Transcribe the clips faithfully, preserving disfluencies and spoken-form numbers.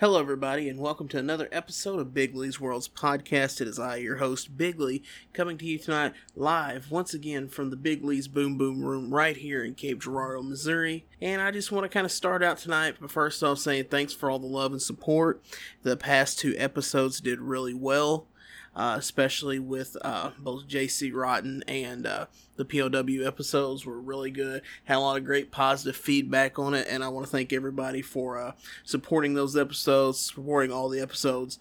Hello, everybody, and welcome to another episode of Big Lee's World's podcast. It is I, your host, Big Lee, coming to you tonight live once again from the Big Lee's Boom Boom Room right here in Cape Girardeau, Missouri. And I just want to kind of start out tonight by first off saying thanks for all the love and support. The past two episodes did really well, uh, especially with uh, both J C. Rotten and uh, the P O W episodes were really good, had a lot of great positive feedback on it, and I want to thank everybody for uh, supporting those episodes, supporting all the episodes,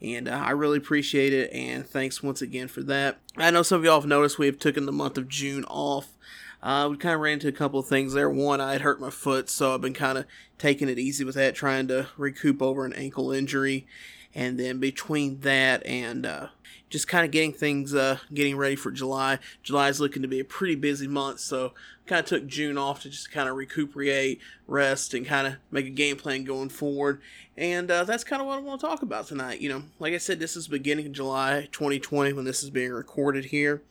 and uh, I really appreciate it, and thanks once again for that. I know some of y'all have noticed we have taken the month of June off. Uh, we kind of ran into a couple of things there. One, I had hurt my foot, so I've been kind of taking it easy with that, trying to recoup over an ankle injury, and then between that and uh, just kind of getting things, uh, getting ready for July. July is looking to be a pretty busy month, so I kind of took June off to just kind of recuperate, rest, and kind of make a game plan going forward. And uh, that's kind of what I want to talk about tonight. You know, like I said, this is beginning of July twenty twenty when this is being recorded here.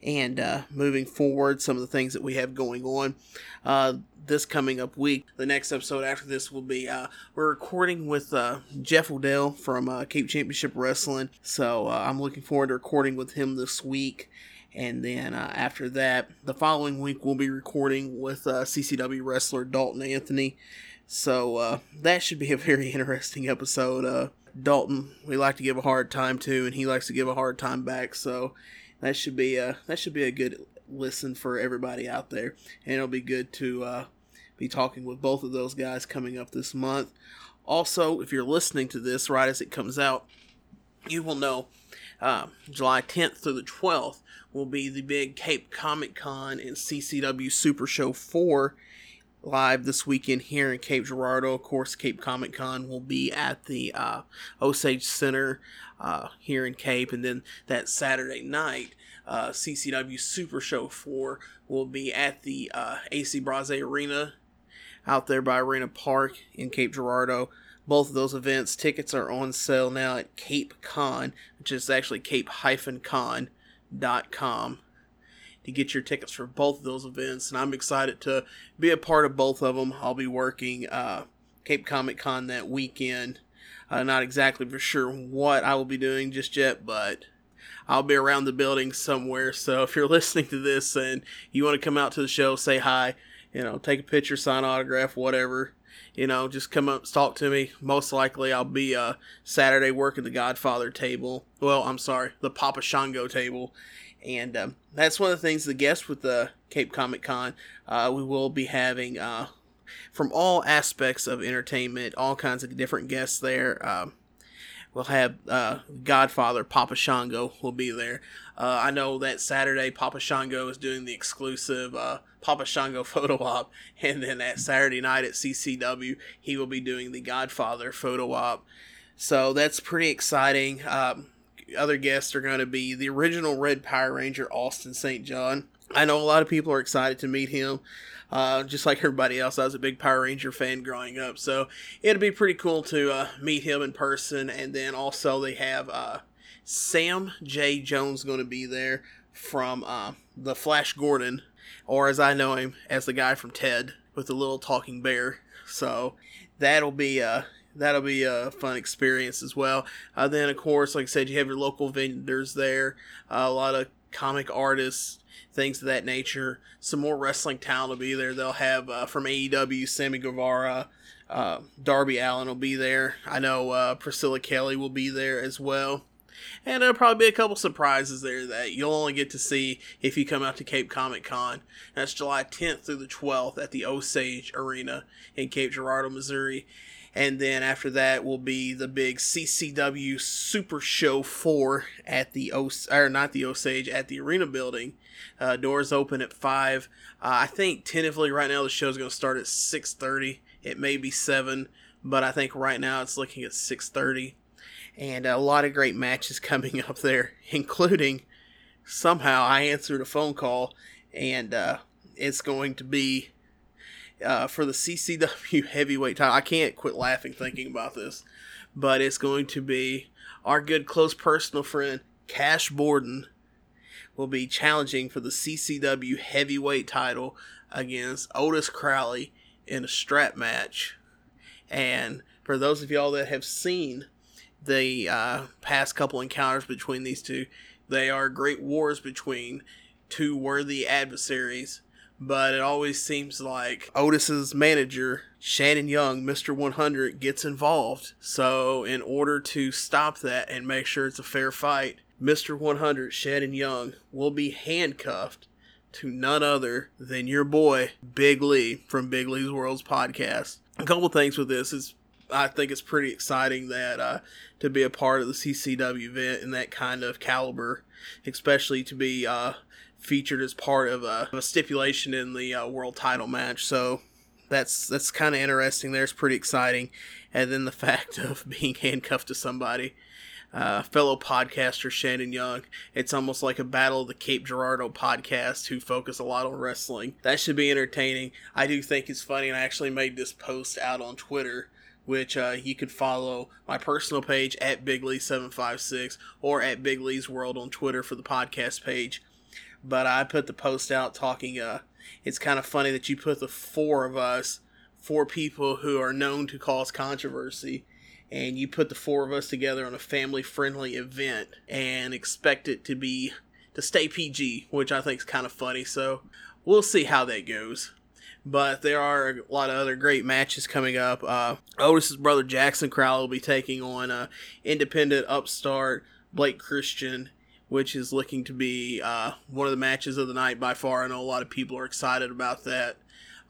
And uh, moving forward, some of the things that we have going on uh, this coming up week. The next episode after this will be, uh, we're recording with uh, Jeff O'Dell from uh, Cape Championship Wrestling. So uh, I'm looking forward to recording with him this week. And then uh, after that, the following week, we'll be recording with uh, C C W wrestler Dalton Anthony. So uh, that should be a very interesting episode. Uh, Dalton, we like to give a hard time to, and he likes to give a hard time back. So That should be a, that should be a good listen for everybody out there. And it'll be good to uh, be talking with both of those guys coming up this month. Also, if you're listening to this right as it comes out, you will know uh, July tenth through the twelfth will be the big Cape Comic Con and C C W Super Show four live this weekend here in Cape Girardeau. Of course, Cape Comic Con will be at the uh, Osage Center uh, here in Cape, and then that Saturday night, uh, C C W Super Show four will be at the uh, A C Brase Arena out there by Arena Park in Cape Girardeau. Both of those events, tickets are on sale now at CapeCon, which is actually cape dash con dot com. To get your tickets for both of those events, and I'm excited to be a part of both of them. I'll be working uh, Cape Comic Con that weekend. Uh, not exactly for sure what I will be doing just yet, but I'll be around the building somewhere. So if you're listening to this and you want to come out to the show, say hi, you know, take a picture, sign autograph, whatever. You know, just come up, talk to me. Most likely I'll be uh, Saturday working the Godfather table. Well, I'm sorry, the Papa Shango table. And um, that's one of the things, the guests with the Cape Comic Con, uh, we will be having uh, from all aspects of entertainment, all kinds of different guests there. Um, we'll have uh, Godfather, Papa Shango will be there. Uh, I know that Saturday Papa Shango is doing the exclusive uh, Papa Shango photo op. And then that Saturday night at C C W, he will be doing the Godfather photo op. So that's pretty exciting. Um Other guests are going to be the original Red Power Ranger, Austin Saint John. I know a lot of people are excited to meet him, uh, just like everybody else. I was a big Power Ranger fan growing up, so it'd be pretty cool to uh, meet him in person. And then also they have uh, Sam J. Jones going to be there from uh, the Flash Gordon, or as I know him, as the guy from Ted with the little talking bear. So that'll be a... Uh, That'll be a fun experience as well. Uh, then, of course, like I said, you have your local vendors there, uh, a lot of comic artists, things of that nature. Some more wrestling talent will be there. They'll have, uh, from A E W, Sammy Guevara, uh, Darby Allin will be there. I know uh, Priscilla Kelly will be there as well. And there'll probably be a couple surprises there that you'll only get to see if you come out to Cape Comic Con. That's July tenth through the twelfth at the Osage Arena in Cape Girardeau, Missouri. And then after that will be the big C C W Super Show four at the Os- or not the Osage, at the Arena Building. Uh, doors open at five. Uh, I think tentatively right now the show is going to start at six thirty. It may be seven, but I think right now it's looking at six thirty. And a lot of great matches coming up there, including somehow I answered a phone call, and uh, it's going to be Uh, for the C C W heavyweight title. I can't quit laughing thinking about this, but it's going to be our good close personal friend Cash Borden will be challenging for the C C W heavyweight title against Otis Crowley in a strap match, and for those of y'all that have seen the uh, past couple encounters between these two, they are great wars between two worthy adversaries. But it always seems like Otis's manager, Shannon Young, Mister one hundred, gets involved. So in order to stop that and make sure it's a fair fight, Mister one hundred, Shannon Young, will be handcuffed to none other than your boy, Big Lee, from Big Lee's World's podcast. A couple things with this is, I think it's pretty exciting that uh, to be a part of the C C W event in that kind of caliber, especially to be uh, featured as part of a, of a stipulation in the uh, world title match. So that's that's kind of interesting there. It's pretty exciting. And then the fact of being handcuffed to somebody, uh, fellow podcaster Shannon Young, it's almost like a battle of the Cape Girardeau podcast, who focus a lot on wrestling. That should be entertaining. I do think it's funny, and I actually made this post out on Twitter, which uh, you can follow my personal page at Big Lee seven five six or at Big Lee's World on Twitter for the podcast page. But I put the post out talking, uh, it's kind of funny that you put the four of us, four people who are known to cause controversy, and you put the four of us together on a family-friendly event and expect it to be, to stay P G, which I think is kind of funny. So we'll see how that goes. But there are a lot of other great matches coming up. Uh, Otis's brother Jackson Crowell will be taking on uh, independent upstart Blake Christian, which is looking to be uh, one of the matches of the night by far. I know a lot of people are excited about that.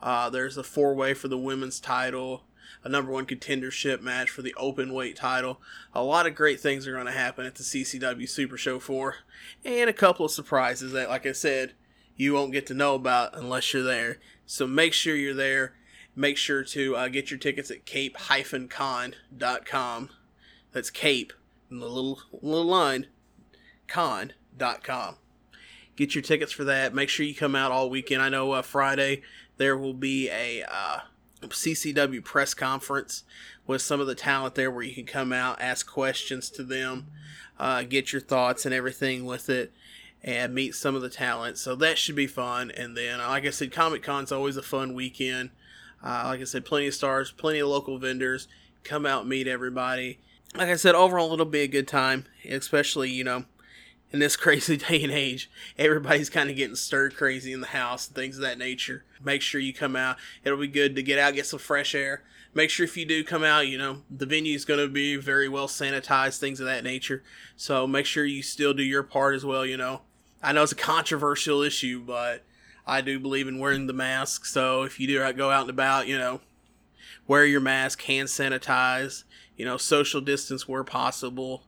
Uh, there's a four-way for the women's title, a number one contendership match for the open weight title. A lot of great things are going to happen at the C C W Super Show four, and a couple of surprises that, like I said, you won't get to know about unless you're there. So make sure you're there. Make sure to uh, get your tickets at cape dash con dot com. That's Cape, and the little, little line, con dot com. Get your tickets for that. Make sure you come out all weekend. I know uh, Friday there will be a uh, C C W press conference with some of the talent there, where you can come out, ask questions to them, uh, get your thoughts and everything with it, and meet some of the talent. So that should be fun. And then, like I said, Comic Con's always a fun weekend. Uh, like I said, plenty of stars, plenty of local vendors. Come out, meet everybody. Like I said, overall, it'll be a good time, especially, you know, in this crazy day and age. Everybody's kind of getting stir crazy in the house and things of that nature. Make sure you come out. It'll be good to get out, get some fresh air. Make sure if you do come out, you know, the venue's going to be very well sanitized, things of that nature. So make sure you still do your part as well, you know. I know it's a controversial issue, but I do believe in wearing the mask. So if you do go out and about, you know, wear your mask, hand sanitize, you know, social distance where possible.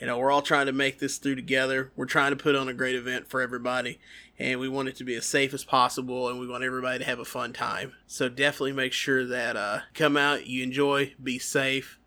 You know, we're all trying to make this through together. We're trying to put on a great event for everybody, and we want it to be as safe as possible, and we want everybody to have a fun time. So definitely make sure that uh, come out, you enjoy, be safe,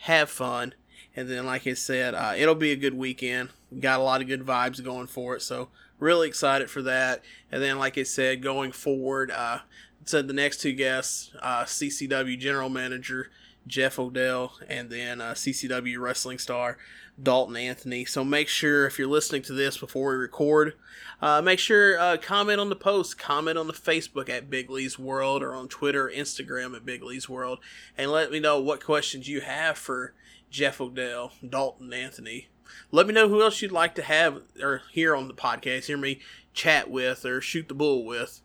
have fun. And then, like I said, uh, it'll be a good weekend. We got a lot of good vibes going for it, so really excited for that. And then, like I said, going forward, uh, said the next two guests, uh, C C W General Manager Jeff O'Dell, and then uh, C C W Wrestling Star Dalton Anthony. So make sure, if you're listening to this before we record, uh, make sure uh, comment on the post, comment on the Facebook at Big Lee's World, or on Twitter, Instagram at Big Lee's World, and let me know what questions you have for Jeff O'Dell, Dalton Anthony. Let me know who else you'd like to have or hear on the podcast, hear me chat with or shoot the bull with.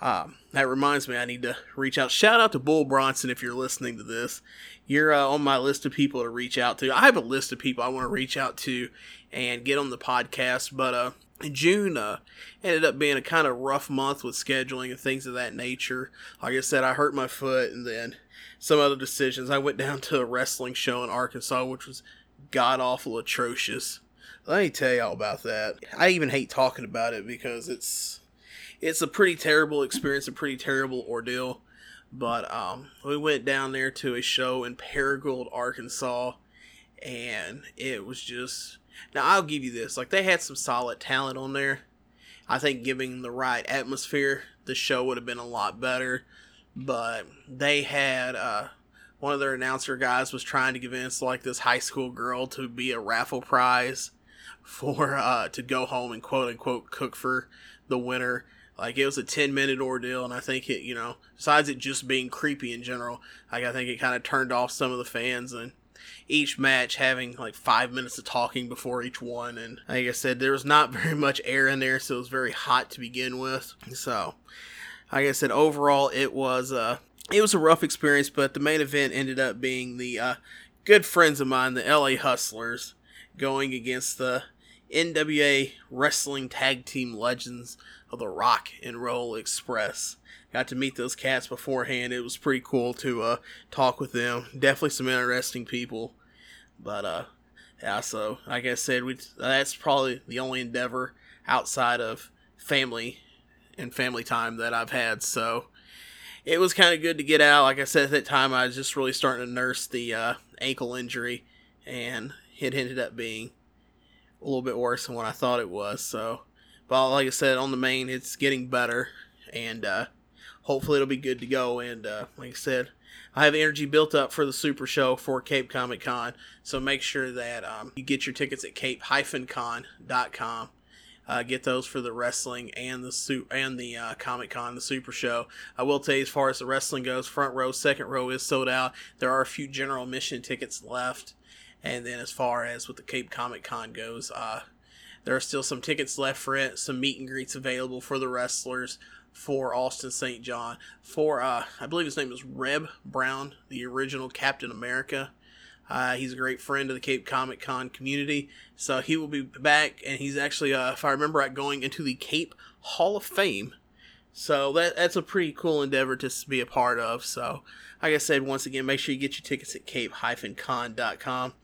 Um, that reminds me, I need to reach out. Shout out to Bull Bronson if you're listening to this. You're uh, on my list of people to reach out to. I have a list of people I want to reach out to and get on the podcast, but uh, June uh, ended up being a kind of rough month with scheduling and things of that nature. Like I said, I hurt my foot, and then some other decisions. I went down to a wrestling show in Arkansas, which was god-awful atrocious. Let me tell y'all about that. I even hate talking about it because it's it's a pretty terrible experience, a pretty terrible ordeal. But um, we went down there to a show in Paragould, Arkansas, and it was just... Now, I'll give you this. Like, they had some solid talent on there. I think giving the right atmosphere, the show would have been a lot better. But they had... Uh, one of their announcer guys was trying to convince like this high school girl to be a raffle prize for uh, to go home and quote unquote cook for the winner. Like, it was a ten-minute ordeal, and I think it, you know, besides it just being creepy in general, like, I think it kind of turned off some of the fans, and each match having, like, five minutes of talking before each one, and like I said, there was not very much air in there, so it was very hot to begin with. So, like I said, overall, it was, uh, it was a rough experience, but the main event ended up being the, uh, good friends of mine, the L A Hustlers, going against the N W A Wrestling Tag Team Legends of the Rock and Roll Express. Got to meet those cats beforehand. It was pretty cool to uh, talk with them. Definitely some interesting people. But, uh, yeah, so, like I said, we that's probably the only endeavor outside of family and family time that I've had. So, it was kind of good to get out. Like I said, at that time, I was just really starting to nurse the uh, ankle injury, and it ended up being a little bit worse than what I thought it was. So, but like I said, on the main, it's getting better, and uh, hopefully it'll be good to go. And uh, like I said, I have energy built up for the Super Show for Cape Comic Con, so make sure that um, you get your tickets at cape dash con dot com. Uh, get those for the wrestling and the su- and the uh, Comic Con, the Super Show. I will tell you, as far as the wrestling goes, front row, second row is sold out. There are a few general admission tickets left. And then as far as with the Cape Comic Con goes, uh, there are still some tickets left for it, some meet and greets available for the wrestlers, for Austin Saint John, for, uh, I believe his name is Reb Brown, the original Captain America. Uh, he's a great friend of the Cape Comic Con community, so he will be back, and he's actually, uh, if I remember right, going into the Cape Hall of Fame. So that that's a pretty cool endeavor to be a part of. So, like I said, once again, make sure you get your tickets at cape dash con dot com.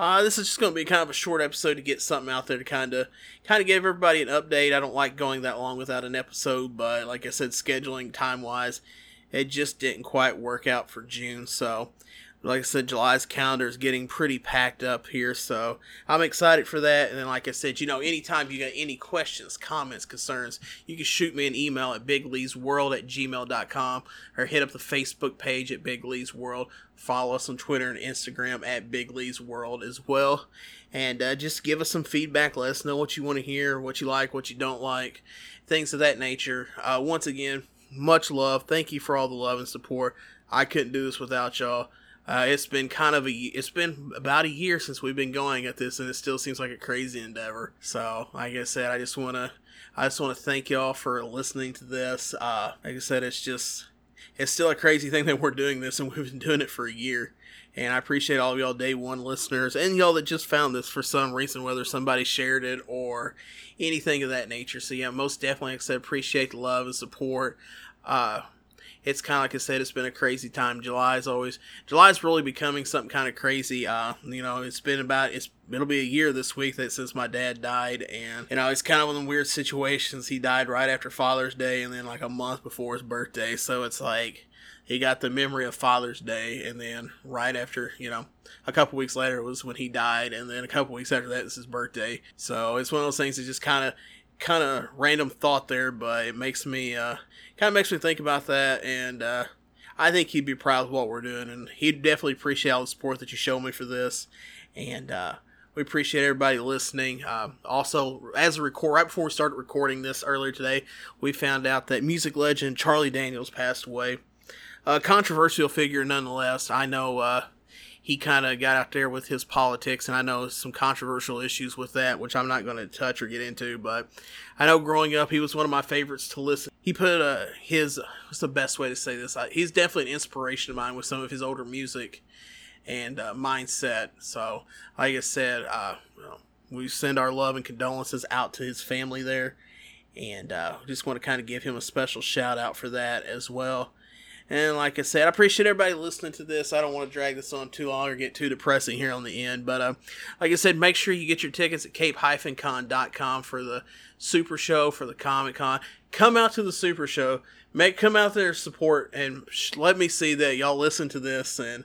Uh, this is just going to be kind of a short episode to get something out there to kind of kind of give everybody an update. I don't like going that long without an episode, but like I said, scheduling time-wise, it just didn't quite work out for June. So, like I said, July's calendar is getting pretty packed up here, so I'm excited for that. And then, like I said, you know, anytime you got any questions, comments, concerns, you can shoot me an email at big lees world at gmail dot com or hit up the Facebook page at Big Lee's World. Follow us on Twitter and Instagram at Big Lee's World as well. And uh, just give us some feedback. Let us know what you want to hear, what you like, what you don't like, things of that nature. Uh, once again, much love. Thank you for all the love and support. I couldn't do this without y'all. Uh, it's been kind of a, it's been about a year since we've been going at this, and it still seems like a crazy endeavor. So, like I said, I just want to, I just want to thank y'all for listening to this. Uh, like I said, it's just, it's still a crazy thing that we're doing this, and we've been doing it for a year. And I appreciate all of y'all day one listeners, and y'all that just found this for some reason, whether somebody shared it or anything of that nature. So yeah, most definitely, like I said, appreciate the love and support. Uh, It's kind of like I said, it's been a crazy time. July is always, July's really becoming something kind of crazy. Uh, you know, it's been about, it's it'll be a year this week that since my dad died. And, you know, it's kind of one of the weird situations. He died right after Father's Day and then like a month before his birthday. So it's like, he got the memory of Father's Day, and then right after, you know, a couple weeks later was when he died, and then a couple weeks after that is his birthday. So it's one of those things that just kind of, kind of random thought there, but it makes me uh kind of makes me think about that, and uh I think he'd be proud of what we're doing, and he'd definitely appreciate all the support that you show me for this. And uh we appreciate everybody listening. Um, also, as a record, right before we started recording this earlier today, we found out that music legend Charlie Daniels passed away. A controversial figure nonetheless. I know uh he kind of got out there with his politics, and I know some controversial issues with that, which I'm not going to touch or get into, but I know growing up, he was one of my favorites to listen. He put uh, his, what's the best way to say this? He's definitely an inspiration of mine with some of his older music and uh, mindset. So, like I said, uh, we send our love and condolences out to his family there, and uh, just want to kind of give him a special shout out for that as well. And like I said, I appreciate everybody listening to this. I don't want to drag this on too long or get too depressing here on the end. But uh, like I said, make sure you get your tickets at cape dash con dot com for the Super Show, for the Comic Con. Come out to the Super Show. Make, come out there, support, and sh- let me see that y'all listen to this, and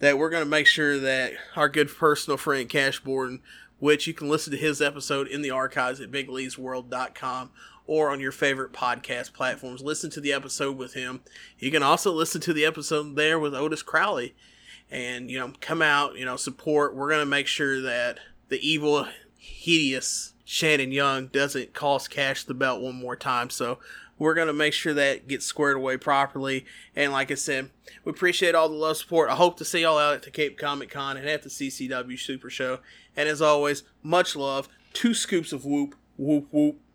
that we're going to make sure that our good personal friend Cash Borden, which you can listen to his episode in the archives at big lees world dot com, or on your favorite podcast platforms. Listen to the episode with him. You can also listen to the episode there with Otis Crowley. And, you know, come out, you know, support. We're going to make sure that the evil, hideous Shannon Young doesn't cost Cash the belt one more time. So We're going to make sure that gets squared away properly. And like I said, we appreciate all the love, support. I hope to see y'all out at the Cape Comic Con and at the C C W Super Show. And as always, much love, two scoops of whoop, whoop, whoop,